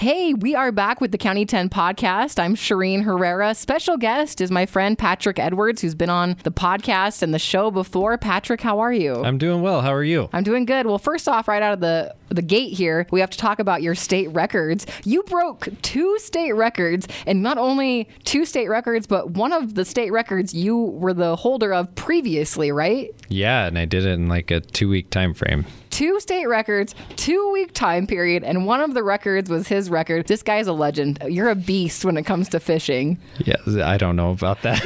Hey, we are back with the County 10 Podcast. I'm Shireen Herrera. Special guest is my friend Patrick Edwards, who's been on the podcast and the show before. Patrick, how are you? I'm doing well. How are you? I'm doing good. Well, first off, right out of the gate here, we have to talk about your state records. You broke two state records, and not only two state records, but one of the state records you were the holder of previously, right? Yeah, and I did it in like a 2-week time frame. Two state records, 2-week time period, and one of the records was his record. This guy's a legend. You're a beast when it comes to fishing. Yeah, I don't know about that.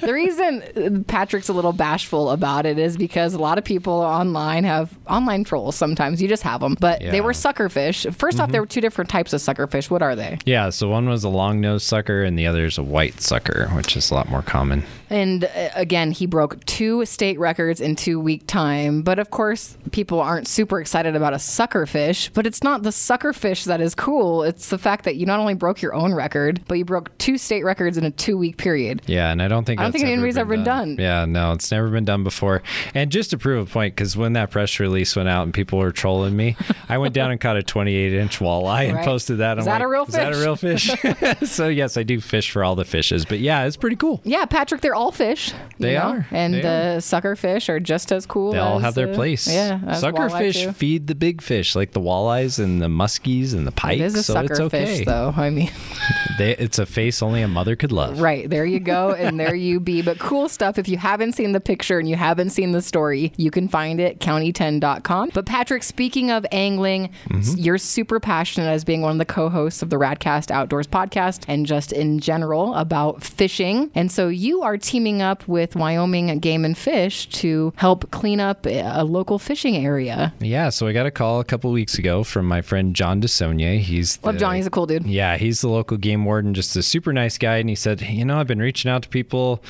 The reason Patrick's a little bashful about it is because a lot of people online have online trolls sometimes. You just have them. But yeah, they were suckerfish. First off, there were two different types of suckerfish. What are they? Yeah, so one was a long-nosed sucker and the other is a white sucker, which is a lot more common. And again, he broke two state records in 2-week time. But of course, people aren't super excited about a suckerfish. But it's not the suckerfish that is cool. It's the fact that you not only broke your own record, but you broke two state records in a 2-week period. Yeah, and I don't think anybody's ever been done. Yeah, no, it's never been done before. And just to prove a point, because when that press release went out and people were trolling me, I went down and caught a 28-inch walleye and posted that. Is that a real fish? So yes, I do fish for all the fishes. But yeah, it's pretty cool. Yeah, Patrick, they're all fish. They are. Sucker fish are just as cool. They all have their place. Yeah, sucker fish feed the big fish, like the walleyes and the muskies and the pikes. It is a sucker fish, though. I mean, it's a face only a mother could love. Right. There you go. And there you be. But cool stuff. If you haven't seen the picture and you haven't seen the story, you can find it county10.com. But Patrick, speaking of angling, you're super passionate as being one of the co-hosts of the Radcast Outdoors podcast and just in general about fishing. And so you are teaming up with Wyoming Game and Fish to help clean up a local fishing area. Yeah, so I got a call a couple weeks ago from my friend John DeSonia. He's a cool dude. Yeah, he's the local game warden, just a super nice guy. And he said, you know, I've been reaching out to people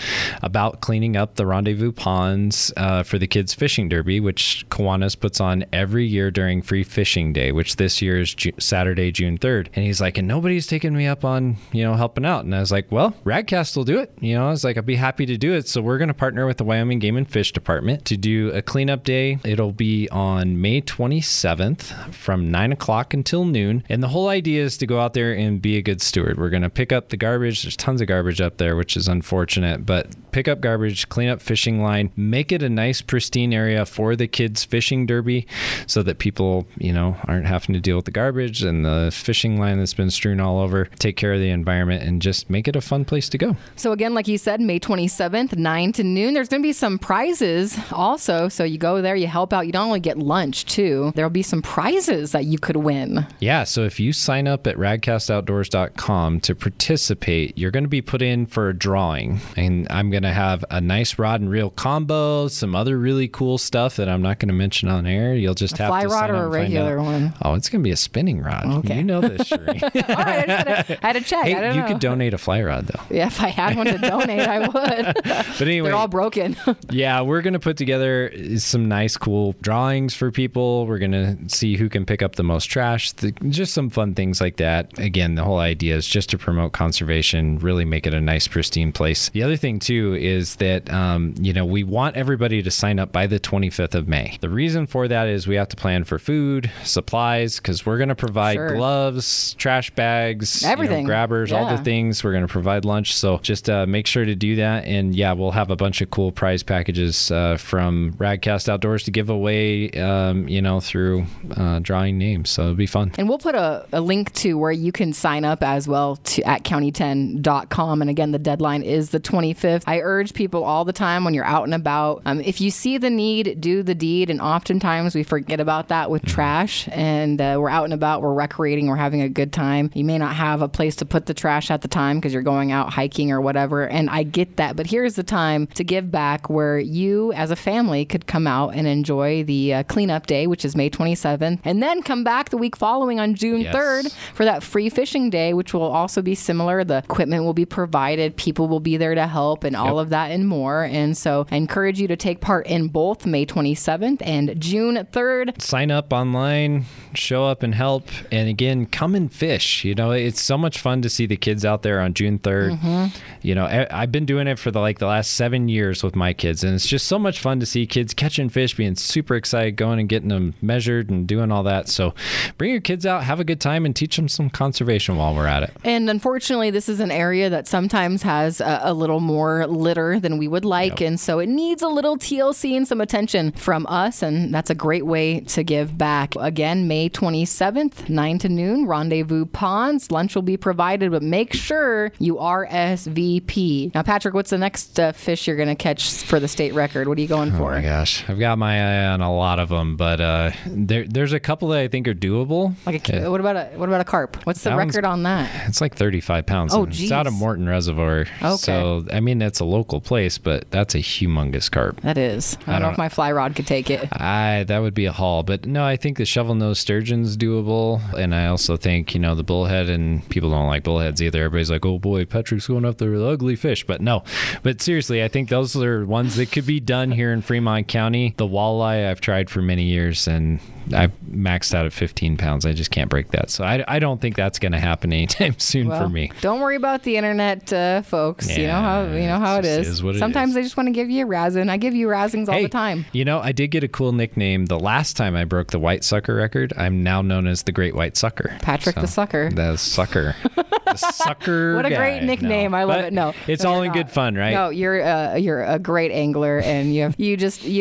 about cleaning up the Rendezvous Ponds for the kids' fishing derby, which Kiwanis puts on every year during Free Fishing Day, which this year is Saturday, June 3rd. And he's like, and nobody's taking me up on, you know, helping out. And I was like, well, Radcast will do it. You know, I was like, I'd be happy to do it. So we're going to partner with the Wyoming Game and Fish Department to do a cleanup day. It'll be on May 27th from 9:00 until noon. And the whole idea is to go out there and be a good steward. We're going to pick up the garbage. There's tons of garbage up there, which is unfortunate, but pick up garbage, clean up fishing line, make it a nice pristine area for the kids' fishing derby so that people, you know, aren't having to deal with the garbage and the fishing line that's been strewn all over. Take care of the environment and just make it a fun place to go. So again, like you said, May 27th, 9 to noon, there's going to be some prizes also. So you go there, you help out. You don't only get lunch too. There'll be some prizes that you could win. Yeah. So if you sign up at radcastoutdoors.com to participate, you're going to be put in for a drawing, and I'm going to have a nice rod and reel combo, some other really cool stuff that I'm not going to mention on air. You'll just have to sign up. A fly rod or a regular one? Oh, it's going to be a spinning rod. Okay. You know this, Shireen. All right. I had to check. Hey, you could donate a fly rod, though. Yeah, if I had one to donate, I would. But anyway. They're all broken. Yeah, we're going to put together some nice, cool drawings for people. We're going to see who can pick up the most trash. Just some fun things like that. Again, the whole idea is just to promote conservation, really make it a nice, pristine place. The other thing, too, is that, you know, we want everybody to sign up by the 25th of May. The reason for that is we have to plan for food, supplies, because we're going to provide gloves, trash bags, everything, you know, grabbers, all the things. We're going to provide lunch. So just make sure to do that. And yeah, we'll have a bunch of cool prize packages from Radcast Outdoors to give away, you know, through drawing names. So it'll be fun. And we'll put a link to where you can sign up as well at county10.com. And again, the deadline is the 25th. I urge people all the time when you're out and about, if you see the need, do the deed. And oftentimes we forget about that with trash, and we're out and about, we're recreating, we're having a good time. You may not have a place to put the trash at the time because you're going out hiking or whatever. And I get that. that. But here's the time to give back where you as a family could come out and enjoy the cleanup day, which is May 27th, and then come back the week following on June 3rd for that free fishing day, which will also be similar. The equipment will be provided, people will be there to help, and all of that and more. And so I encourage you to take part in both May 27th and June 3rd. Sign up online, show up and help, and again, come and fish. You know, it's so much fun to see the kids out there on June 3rd. Mm-hmm. You know, I've been doing it for the last 7 years with my kids, and it's just so much fun to see kids catching fish, being super excited, going and getting them measured and doing all that. So bring your kids out, have a good time, and teach them some conservation while we're at it. And unfortunately, this is an area that sometimes has a little more litter than we would like. Yep. And so it needs a little TLC and some attention from us. And that's a great way to give back. Again, May 27th, 9 to noon, Rendezvous Ponds. Lunch will be provided, but make sure you RSVP. Now, Patrick, what's the next fish you're going to catch for the state record? What are you going for? Oh my gosh. I've got my eye on a lot of them, but there's a couple that I think are doable. Like what about a carp? What's the record on that? It's like 35 pounds. Oh, geez. It's out of Morton Reservoir. Okay. So, I mean, that's a local place, but that's a humongous carp. That is. I don't know if my fly rod could take it. That would be a haul. But no, I think the shovel-nosed sturgeon's doable. And I also think, you know, the bullhead, and people don't like bullheads either. Everybody's like, oh boy, Patrick's going up there with ugly fish. But no. But seriously, I think those are ones that could be done here in Fremont County. The walleye I've tried for many years, and I've maxed out at 15 pounds. I just can't break that. So I don't think that's going to happen anytime soon for me. Don't worry about the internet, folks. Yeah, you know how it is. Sometimes they just want to give you a razzing. I give you razzings all the time. You know, I did get a cool nickname the last time I broke the white sucker record. I'm now known as the Great White Sucker. Patrick the Sucker. The Sucker. The Sucker. What a great nickname. No. I love it. No, it's all in good fun, right? No, you're a great angler, and you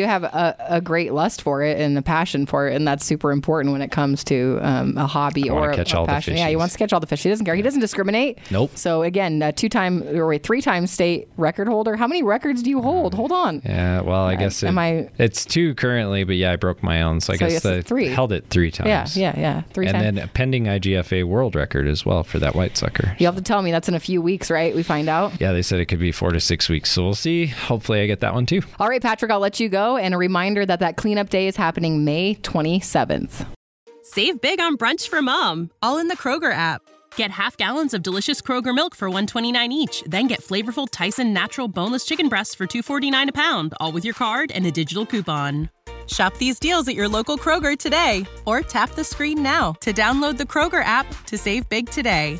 have a great lust for it and a passion for it, and that's super important when it comes to a hobby or a passion. Yeah, he wants to catch all the fish. He doesn't care. He doesn't discriminate. Nope. So again, three-time state record holder. How many records do you hold? Hold on. Yeah. Well, I guess it's two currently, but yeah, I broke my own, so I guess I held it three times. Yeah. Three times. And then a pending IGFA world record as well for that white sucker. You have to tell me that's in a few weeks, right? We find out. Yeah, they said it could be 4 to 6 weeks, so we'll see. Hopefully, I get that one too. All right, Patrick, I'll let you go. And a reminder that cleanup day is happening May 27th. Save big on brunch for mom, all in the Kroger app. Get half gallons of delicious Kroger milk for $1.29 each. Then get flavorful Tyson Natural Boneless Chicken Breasts for $2.49 a pound, all with your card and a digital coupon. Shop these deals at your local Kroger today, or tap the screen now to download the Kroger app to save big today.